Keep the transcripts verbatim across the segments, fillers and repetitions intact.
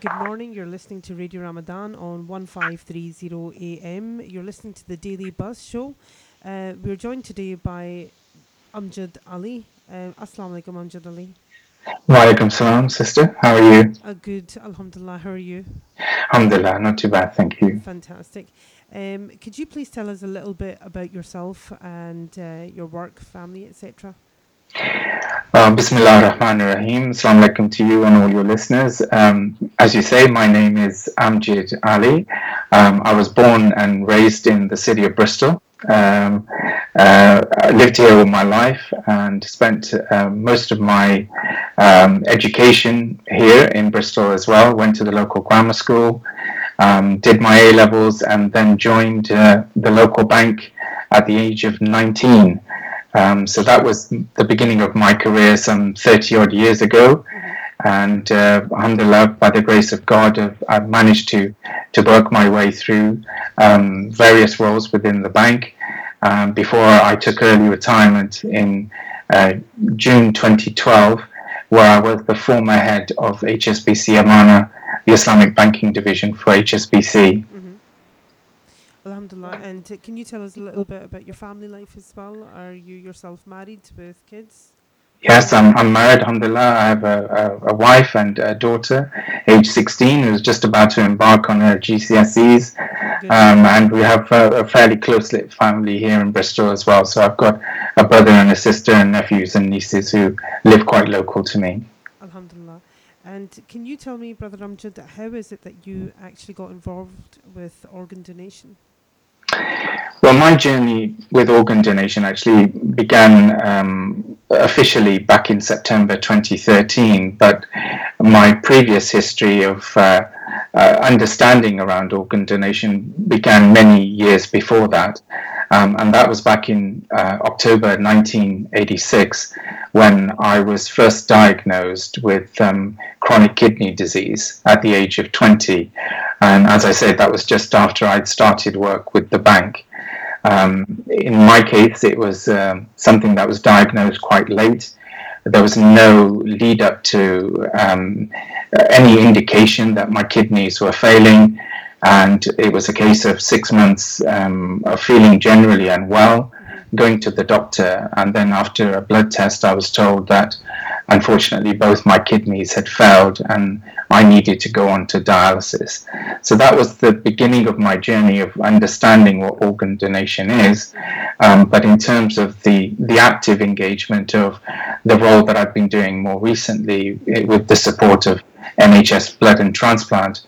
Good morning, you're listening to Radio Ramadan on fifteen thirty A M. You're listening to The Daily Buzz Show. Uh, we're joined today by Amjad Ali. Uh, Assalamu alaikum, Amjad Ali. Wa alaikum salam, sister. How are you? Uh, good, alhamdulillah. How are you? Alhamdulillah, not too bad, thank you. Fantastic. Um, could you please tell us a little bit about yourself and uh, your work, family, et cetera? Uh, Bismillah ar-Rahman ar-Rahim. Assalamu alaikum to you and all your listeners. Um, as you say, my name is Amjad Ali. Um, I was born and raised in the city of Bristol. Um, uh, I lived here all my life and spent uh, most of my um, education here in Bristol as well. Went to the local grammar school, um, did my A-levels, and then joined uh, the local bank at the age of nineteen. Um, so that was the beginning of my career some thirty odd years ago, and uh, alhamdulillah, by the grace of God, I've, I've managed to, to work my way through um, various roles within the bank um, before I took early retirement in uh, June twenty twelve, where I was the former head of H S B C Amana, the Islamic Banking Division for H S B C. Alhamdulillah. And uh, can you tell us a little bit about your family life as well? Are you yourself married with kids? Yes, I'm, I'm married, alhamdulillah. I have a, a, a wife and a daughter, age sixteen, who's just about to embark on her G C S Es. Um, and we have a, a fairly close-knit family here in Bristol as well. So I've got a brother and a sister and nephews and nieces who live quite local to me. Alhamdulillah. And can you tell me, Brother Amjad, how is it that you actually got involved with organ donation? Well, my journey with organ donation actually began um, officially back in September twenty thirteen, but my previous history of uh, uh, understanding around organ donation began many years before that, um, and that was back in uh, October nineteen eighty-six, when I was first diagnosed with um, chronic kidney disease at the age of twenty. And as I said, that was just after I'd started work with the bank. Um, in my case, it was um, something that was diagnosed quite late. There was no lead up to um, any indication that my kidneys were failing. And it was a case of six months um, of feeling generally unwell, going to the doctor. And then after a blood test, I was told that unfortunately both my kidneys had failed and I needed to go on to dialysis. So that was the beginning of my journey of understanding what organ donation is. Um, but in terms of the, the active engagement of the role that I've been doing more recently it, with the support of N H S Blood and Transplant,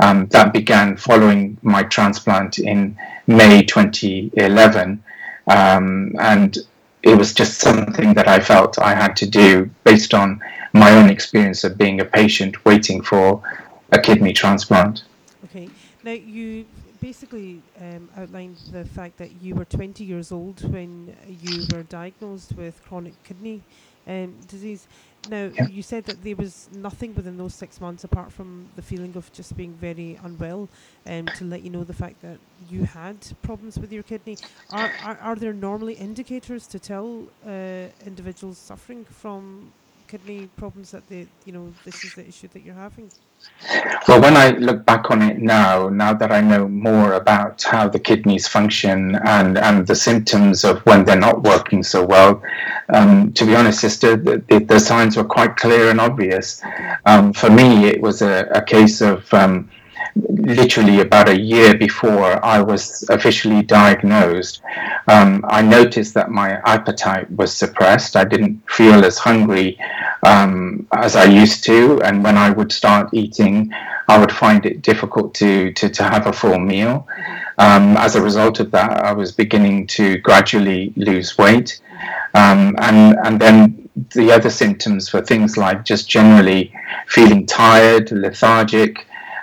um, that began following my transplant in May twenty eleven. Um, and it was just something that I felt I had to do based on my own experience of being a patient waiting for a kidney transplant. Okay. Now, you basically um, outlined the fact that you were twenty years old when you were diagnosed with chronic kidney um, disease. Now, yeah. You said that there was nothing within those six months apart from the feeling of just being very unwell, um, to let you know the fact that you had problems with your kidney. Are are, are there normally indicators to tell uh, individuals suffering from kidney problems that they, you know, this is the issue that you're having? Well, when I look back on it now, now that I know more about how the kidneys function and, and the symptoms of when they're not working so well, um, to be honest, sister, the, the, the signs were quite clear and obvious. Um, for me, it was a, a case of um, literally about a year before I was officially diagnosed. Um, I noticed that my appetite was suppressed. I didn't feel as hungry um, as I used to, and when I would start eating, I would find it difficult to, to, to have a full meal. Um, as a result of that, I was beginning to gradually lose weight. Um, and, and then the other symptoms were things like just generally feeling tired, lethargic,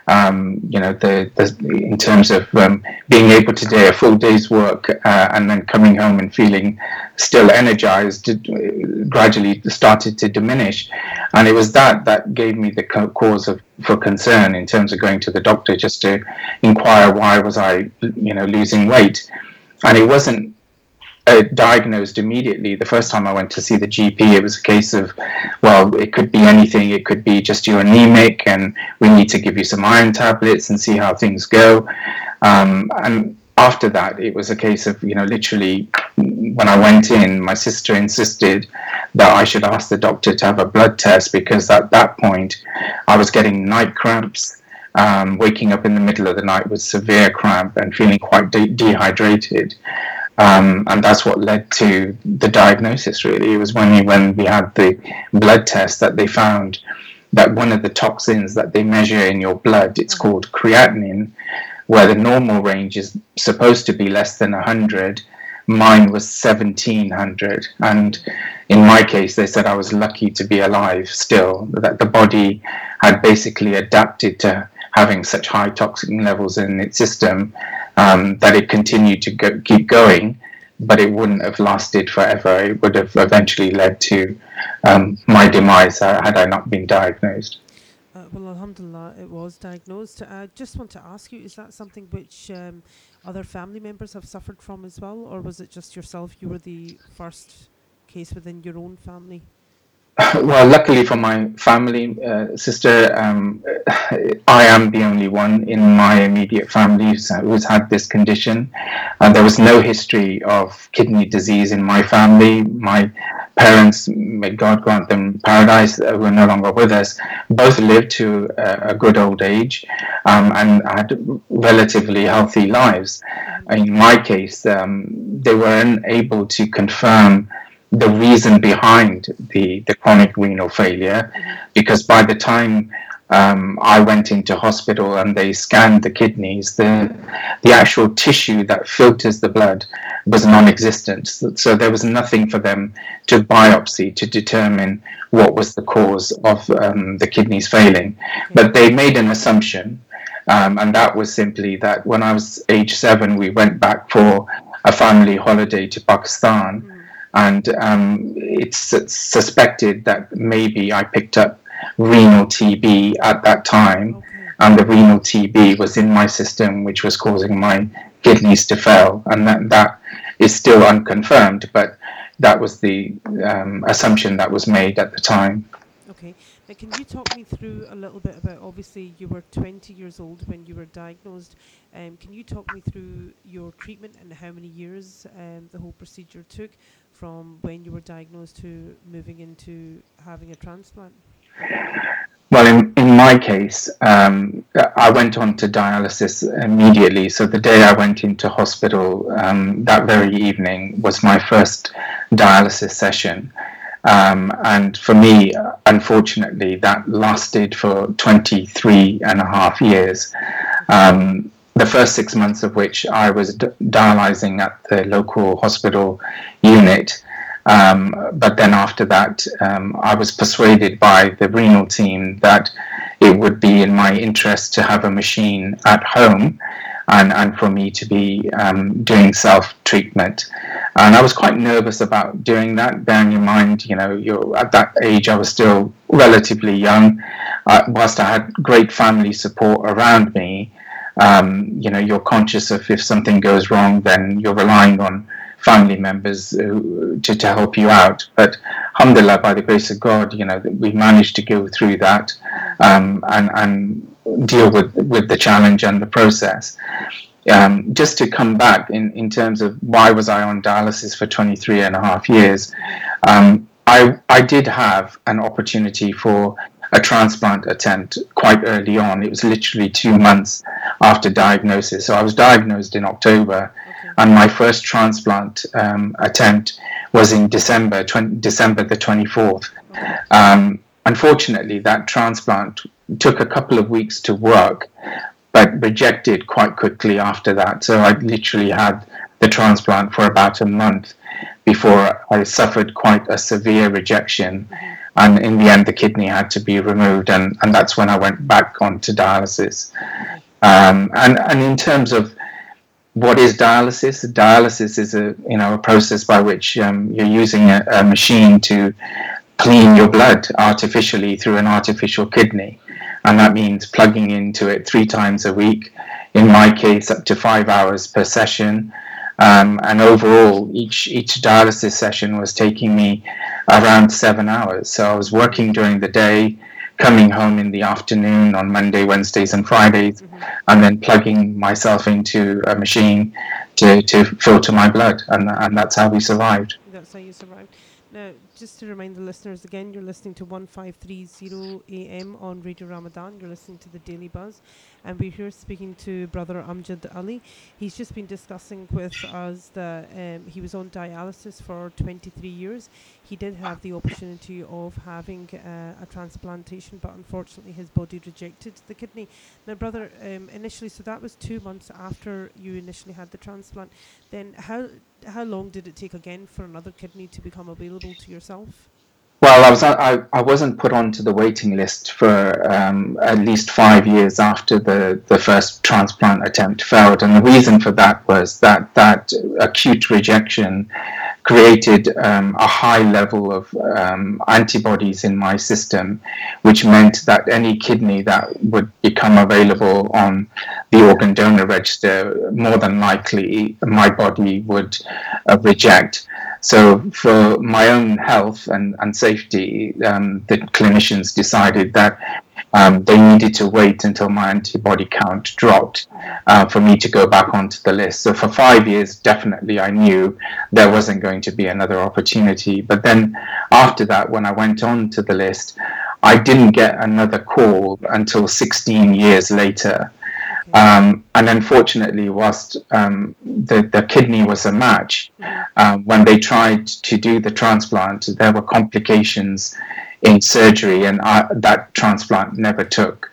Um, you know, the, the, in terms of um, being able to do a full day's work uh, and then coming home and feeling still energized, gradually started to diminish. And it was that that gave me the cause of, for concern in terms of going to the doctor just to inquire why was I, you know, losing weight. And it wasn't uh, diagnosed immediately. The first time I went to see the G P, it was a case of, well, it could be anything. It could be just you're anemic and we need to give you some iron tablets and see how things go. Um, and after that, it was a case of, you know, literally when I went in, my sister insisted that I should ask the doctor to have a blood test, because at that point I was getting night cramps, um, waking up in the middle of the night with severe cramp and feeling quite de- dehydrated. Um, and that's what led to the diagnosis, really. It was when, when we had the blood test that they found that one of the toxins that they measure in your blood, it's called creatinine, where the normal range is supposed to be less than one hundred. Mine was seventeen hundred, and in my case they said I was lucky to be alive still, that the body had basically adapted to having such high toxic levels in its system, um, that it continued to go, keep going, but it wouldn't have lasted forever. It would have eventually led to um, my demise uh, had I not been diagnosed. Uh, well, alhamdulillah, it was diagnosed. I just want to ask you, is that something which um, other family members have suffered from as well, or was it just yourself? You were the first case within your own family? Well, luckily for my family, uh, sister, um, I am the only one in my immediate family who's had this condition. Uh, there was no history of kidney disease in my family. My parents, may God grant them paradise, who are no longer with us, both lived to a, a good old age, um, and had relatively healthy lives. In my case, um, they were unable to confirm the reason behind the, the chronic renal failure, because by the time um, I went into hospital and they scanned the kidneys, the the actual tissue that filters the blood was non-existent. So, so there was nothing for them to biopsy to determine what was the cause of um, the kidneys failing. But they made an assumption, um, and that was simply that when I was age seven, we went back for a family holiday to Pakistan. Mm. And um, it's, it's suspected that maybe I picked up renal T B at that time. Okay. And the renal T B was in my system, which was causing my kidneys to fail. And that, that is still unconfirmed, but that was the um, assumption that was made at the time. Okay. Now, can you talk me through a little bit about, obviously, you were twenty years old when you were diagnosed. Um, can you talk me through your treatment and how many years um, the whole procedure took, from when you were diagnosed to moving into having a transplant? Well, in, in my case, um, I went on to dialysis immediately. So the day I went into hospital, um, that very evening was my first dialysis session. Um, and for me, unfortunately, that lasted for twenty-three and a half years. Um, the first six months of which I was d- dialyzing at the local hospital unit. Um, but then after that, um, I was persuaded by the renal team that it would be in my interest to have a machine at home and, and for me to be um, doing self-treatment. And I was quite nervous about doing that, bearing in mind, you know, you're, at that age I was still relatively young. Uh, whilst I had great family support around me, Um, you know, you're conscious of if something goes wrong, then you're relying on family members to, to help you out. But alhamdulillah, by the grace of God, you know, we managed to go through that um, and, and deal with, with the challenge and the process. Um, just to come back in, in terms of why was I on dialysis for twenty-three and a half years, um, I, I did have an opportunity for a transplant attempt quite early on. It was literally two months after diagnosis. So I was diagnosed in October, okay, and my first transplant um, attempt was in December, tw- December the twenty-fourth. Okay. Um, unfortunately, that transplant took a couple of weeks to work, but rejected quite quickly after that. So I literally had the transplant for about a month before I suffered quite a severe rejection. Okay. And in the end, the kidney had to be removed, and, and that's when I went back onto dialysis. Um, and, and in terms of what is dialysis, dialysis is a you know a process by which um, you're using a, a machine to clean your blood artificially through an artificial kidney, and that means plugging into it three times a week. In my case, up to five hours per session. Um, and overall, each each dialysis session was taking me around seven hours. So I was working during the day, coming home in the afternoon on Monday, Wednesdays, and Fridays, mm-hmm. and then plugging myself into a machine to, to filter my blood. And, and that's how we survived. That's how you survived. Now, just to remind the listeners again, you're listening to fifteen thirty A M on Radio Ramadan. You're listening to The Daily Buzz. And we're here speaking to Brother Amjad Ali. He's just been discussing with us that um, he was on dialysis for twenty-three years. He did have the opportunity of having uh, a transplantation, but unfortunately his body rejected the kidney. Now, Brother, um, initially, so that was two months after you initially had the transplant. Then how... How long did it take again for another kidney to become available to yourself? Well, I was I, I wasn't put onto the waiting list for um, at least five years after the, the first transplant attempt failed, and the reason for that was that that acute rejection created um, a high level of um, antibodies in my system, which meant that any kidney that would become available on the organ donor register, more than likely my body would uh, reject. So for my own health and, and safety, um, the clinicians decided that um, they needed to wait until my antibody count dropped uh, for me to go back onto the list. So for five years, definitely I knew there wasn't going to be another opportunity. But then after that, when I went on to the list, I didn't get another call until sixteen years later. Um, and unfortunately, whilst um, the, the kidney was a match, um, when they tried to do the transplant, there were complications in surgery, and I, that transplant never took.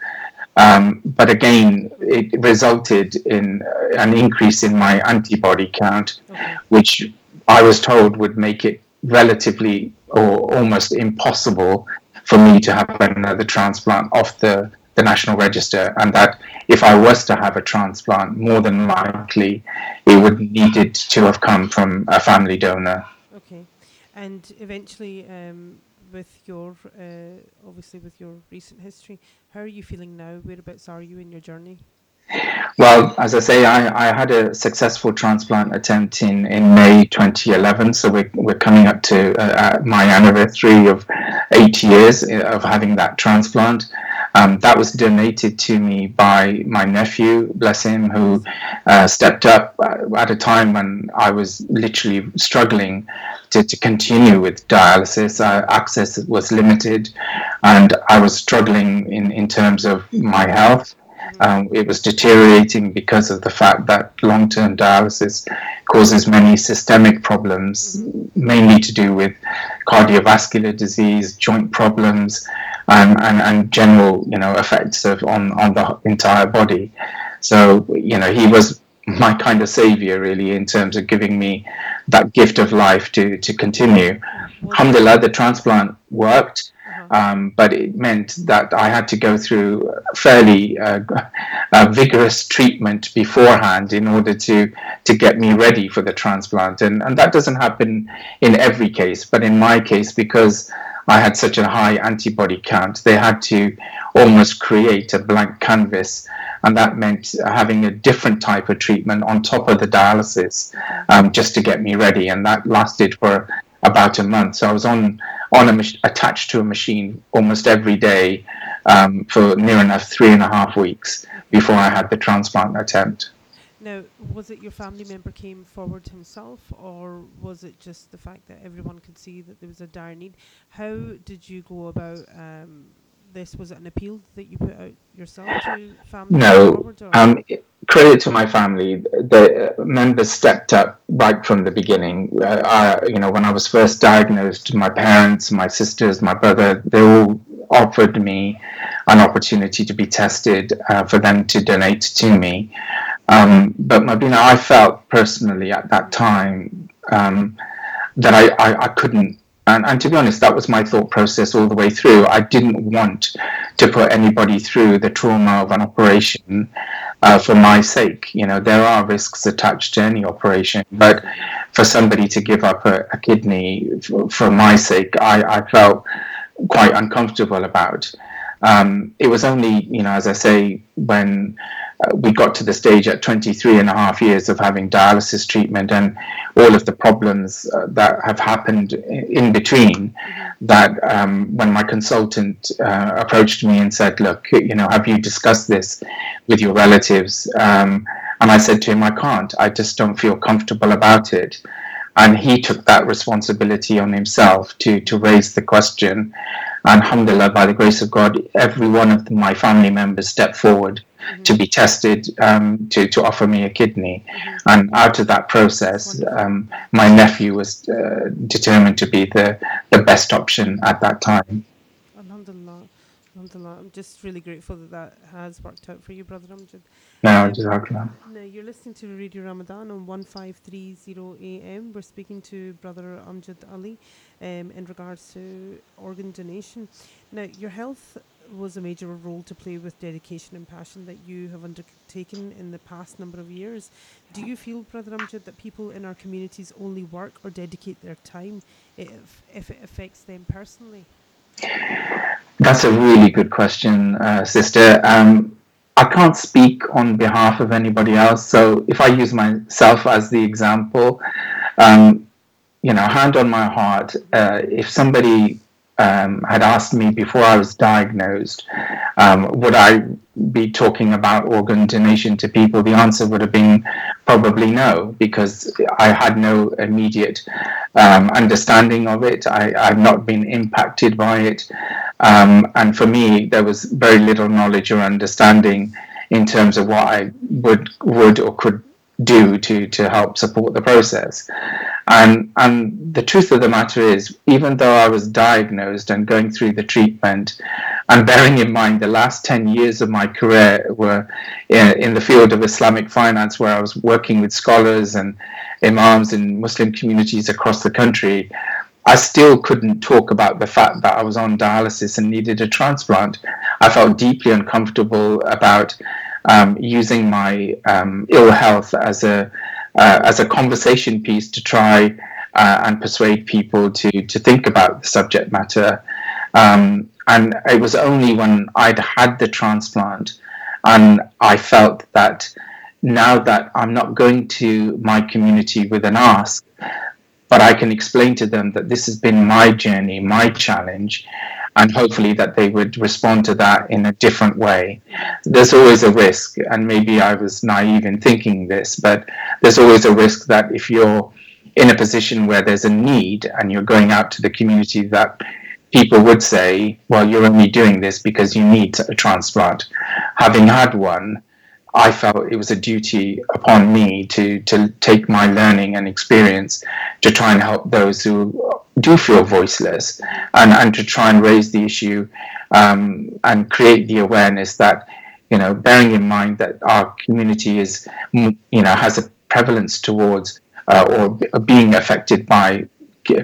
Um, but again, it resulted in an increase in my antibody count, which I was told would make it relatively or almost impossible for me to have another transplant off the the National Register, and that if I was to have a transplant, more than likely it would needed to have come from a family donor. Okay, and eventually, um, with your uh, obviously with your recent history, how are you feeling now? Whereabouts are you in your journey? Well, as I say, I, I had a successful transplant attempt in, in May twenty eleven, so we're, we're coming up to uh, my anniversary of eight years of having that transplant. Um, that was donated to me by my nephew, bless him, who uh, stepped up at a time when I was literally struggling to, to continue with dialysis. Uh, access was limited, and I was struggling in, in terms of my health. Um, it was deteriorating because of the fact that long-term dialysis causes many systemic problems, mm-hmm. mainly to do with cardiovascular disease, joint problems, um, and, and general, you know, effects of on, on the entire body. So, you know, he was my kind of saviour, really, in terms of giving me that gift of life to, to continue. Mm-hmm. Alhamdulillah, the transplant worked. Um, but it meant that I had to go through fairly uh, uh, vigorous treatment beforehand in order to, to get me ready for the transplant. And, and that doesn't happen in every case, but in my case, because I had such a high antibody count, they had to almost create a blank canvas. And that meant having a different type of treatment on top of the dialysis um, just to get me ready. And that lasted for about a month. So I was on on a mach- attached to a machine almost every day um, for near enough three and a half weeks before I had the transplant attempt. Now, was it your family member came forward himself, or was it just the fact that everyone could see that there was a dire need? How did you go about um, this? Was it an appeal that you put out yourself to family? No. Forward, or? Um, it- Credit to my family, the members stepped up right from the beginning. Uh, I, you know, when I was first diagnosed, my parents, my sisters, my brother, they all offered me an opportunity to be tested uh, for them to donate to me. Um, but Mabina, I felt personally at that time um, that I, I, I couldn't. And, and to be honest, that was my thought process all the way through. I didn't want to put anybody through the trauma of an operation uh, for my sake. You know, there are risks attached to any operation, but for somebody to give up a, a kidney for, for my sake, I, I felt quite uncomfortable about. Um, it was only, you know, as I say, when uh, we got to the stage at twenty-three and a half years of having dialysis treatment and all of the problems uh, that have happened in between, that um, when my consultant uh, approached me and said, look, you know, have you discussed this with your relatives? Um, and I said to him, I can't, I just don't feel comfortable about it. And he took that responsibility on himself to, to raise the question. And alhamdulillah, by the grace of God, every one of my family members stepped forward mm-hmm. to be tested, um, to, to offer me a kidney. Mm-hmm. And out of that process, um, my nephew was uh, determined to be the, the best option at that time. Alhamdulillah. Alhamdulillah. I'm just really grateful that that has worked out for you, Brother Amjad. No, JazakAllah. No, you're listening to Radio Ramadan on fifteen thirty A M. We're speaking to Brother Amjad Ali um, in regards to organ donation. Now, your health was a major role to play with dedication and passion that you have undertaken in the past number of years. Do you feel, Brother Amjad, that people in our communities only work or dedicate their time if, if it affects them personally? That's a really good question, uh, sister. Um, I can't speak on behalf of anybody else. So if I use myself as the example, um, you know, hand on my heart, uh, if somebody um, had asked me before I was diagnosed, um, would I be talking about organ donation to people? The answer would have been probably no, because I had no immediate um, understanding of it. I, I've not been impacted by it. Um, and for me, there was very little knowledge or understanding in terms of what I would would or could do to, to help support the process. And, and the truth of the matter is, even though I was diagnosed and going through the treatment, and bearing in mind the last ten years of my career were in, in the field of Islamic finance, where I was working with scholars and imams in Muslim communities across the country, I still couldn't talk about the fact that I was on dialysis and needed a transplant. I felt deeply uncomfortable about um, using my um, ill health as a uh, as a conversation piece to try uh, and persuade people to, to think about the subject matter. Um, and it was only when I'd had the transplant and I felt that now that I'm not going to my community with an ask, but I can explain to them that this has been my journey, my challenge, and hopefully that they would respond to that in a different way. There's always a risk, and maybe I was naive in thinking this, but there's always a risk that if you're in a position where there's a need and you're going out to the community, that people would say, well, you're only doing this because you need a transplant. Having had one, I felt it was a duty upon me to, to take my learning and experience to try and help those who do feel voiceless, and, and to try and raise the issue um, and create the awareness that, you know, bearing in mind that our community is, you know, has a prevalence towards uh, or being affected by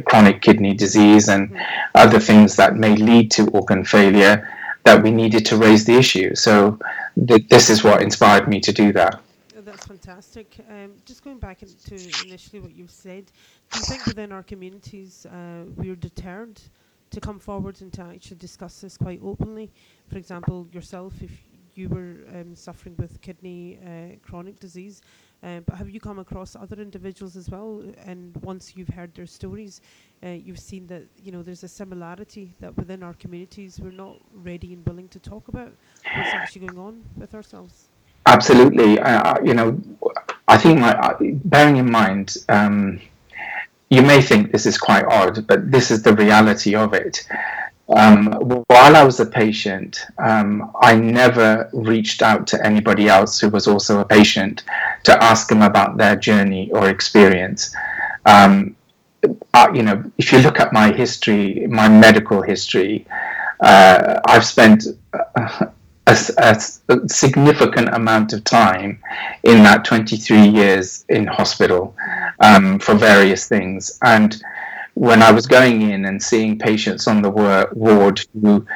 chronic kidney disease and other things that may lead to organ failure, that we needed to raise the issue. So th- this is what inspired me to do that. Oh, that's fantastic. Um, just going back into initially what you said, do you think within our communities uh, we're deterred to come forward and to actually discuss this quite openly? For example, yourself, if you were um, suffering with kidney uh, chronic disease, uh, but have you come across other individuals as well? And once you've heard their stories, uh, you've seen that, you know, there's a similarity that within our communities we're not ready and willing to talk about what's actually going on with ourselves. Absolutely. Uh, you know, I think, my, uh, bearing in mind, um, you may think this is quite odd, but this is the reality of it. Um, while I was a patient, um, I never reached out to anybody else who was also a patient to ask them about their journey or experience. Um, I, you know, if you look at my history, my medical history, uh, I've spent a, a, a significant amount of time in that twenty-three years in hospital um, for various things. And when I was going in and seeing patients on the ward who,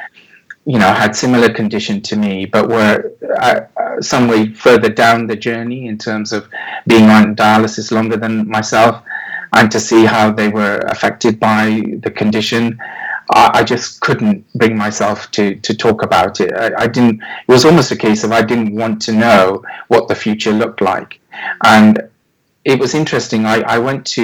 you know, had similar condition to me, but were uh, some way further down the journey in terms of being on dialysis longer than myself, and to see how they were affected by the condition, I, I just couldn't bring myself to, to talk about it. I, I didn't, it was almost a case of I didn't want to know what the future looked like. And it was interesting. I, I went to,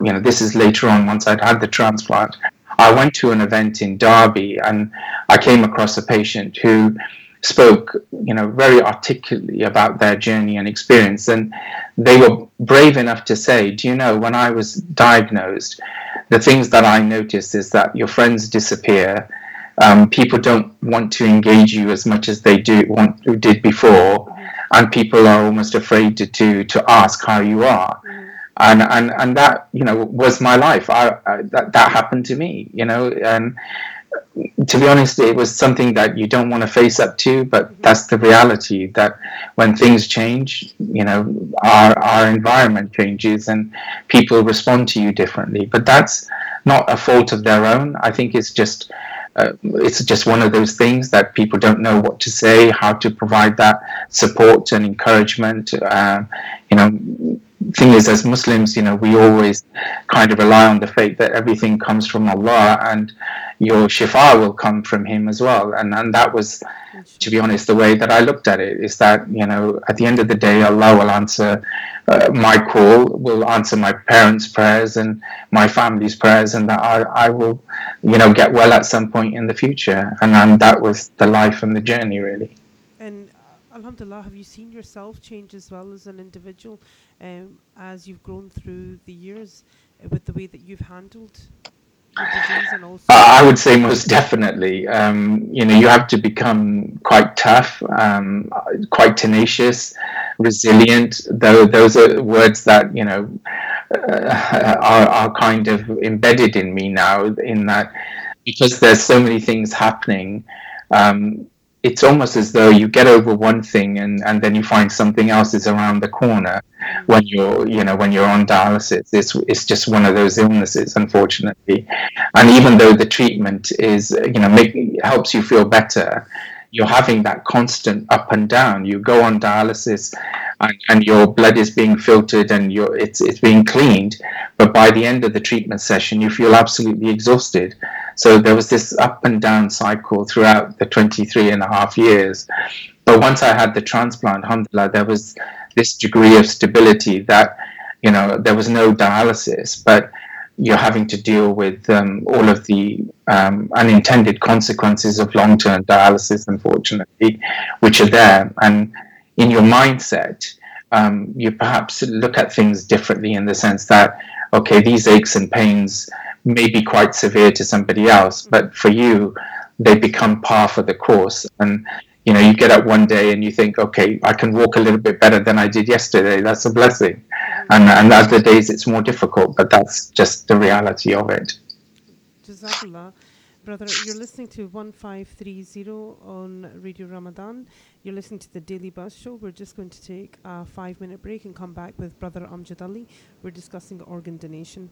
you know, this is later on once I'd had the transplant, I went to an event in Derby and I came across a patient who spoke, you know, very articulately about their journey and experience. And they were brave enough to say, do you know, when I was diagnosed, the things that I noticed is that your friends disappear. Um, people don't want to engage you as much as they do want who did before. And people are almost afraid to, to to ask how you are, and and and that, you know, was my life. I, I that that happened to me, you know. And to be honest, it was something that you don't want to face up to, but that's the reality. That when things change, you know, our our environment changes, and people respond to you differently. But that's not a fault of their own. I think it's just. Uh, it's just one of those things that people don't know what to say, how to provide that support and encouragement. Uh, you know, thing is, as Muslims, you know, we always kind of rely on the faith that everything comes from Allah and your shifa will come from Him as well. And and that was, to be honest, the way that I looked at it is that, you know, at the end of the day, Allah will answer uh, my call, will answer my parents' prayers and my family's prayers, and that I, I will, you know, get well at some point in the future. And, and that was the life and the journey, really. And uh, alhamdulillah, have you seen yourself change as well as an individual um, as you've grown through the years uh, with the way that you've handled the disease and also... uh, I would say most definitely. Um, you know, you have to become quite tough, um, quite tenacious, resilient. Though those are words that, you know, uh, are, are kind of embedded in me now, in that because there's so many things happening, um, it's almost as though you get over one thing and, and then you find something else is around the corner when you're, you know, when you're on dialysis. It's it's just one of those illnesses, unfortunately. And even though the treatment is, you know, make, helps you feel better, you're having that constant up and down. You go on dialysis and, and your blood is being filtered and you're, it's, it's being cleaned. But by the end of the treatment session, you feel absolutely exhausted. So there was this up and down cycle throughout the twenty-three and a half years. But once I had the transplant, alhamdulillah, there was this degree of stability that, you know, there was no dialysis, but you're having to deal with um, all of the um, unintended consequences of long-term dialysis, unfortunately, which are there. And in your mindset, um, you perhaps look at things differently in the sense that, okay, these aches and pains may be quite severe to somebody else, but for you, they become par for the course. And, you know, you get up one day and you think, okay, I can walk a little bit better than I did yesterday. That's a blessing. And, and other days it's more difficult, but that's just the reality of it. Jazakallah. Brother, you're listening to one five three zero on Radio Ramadan. You're listening to the Daily Buzz Show. We're just going to take a five-minute break and come back with Brother Amjad Ali. We're discussing organ donation.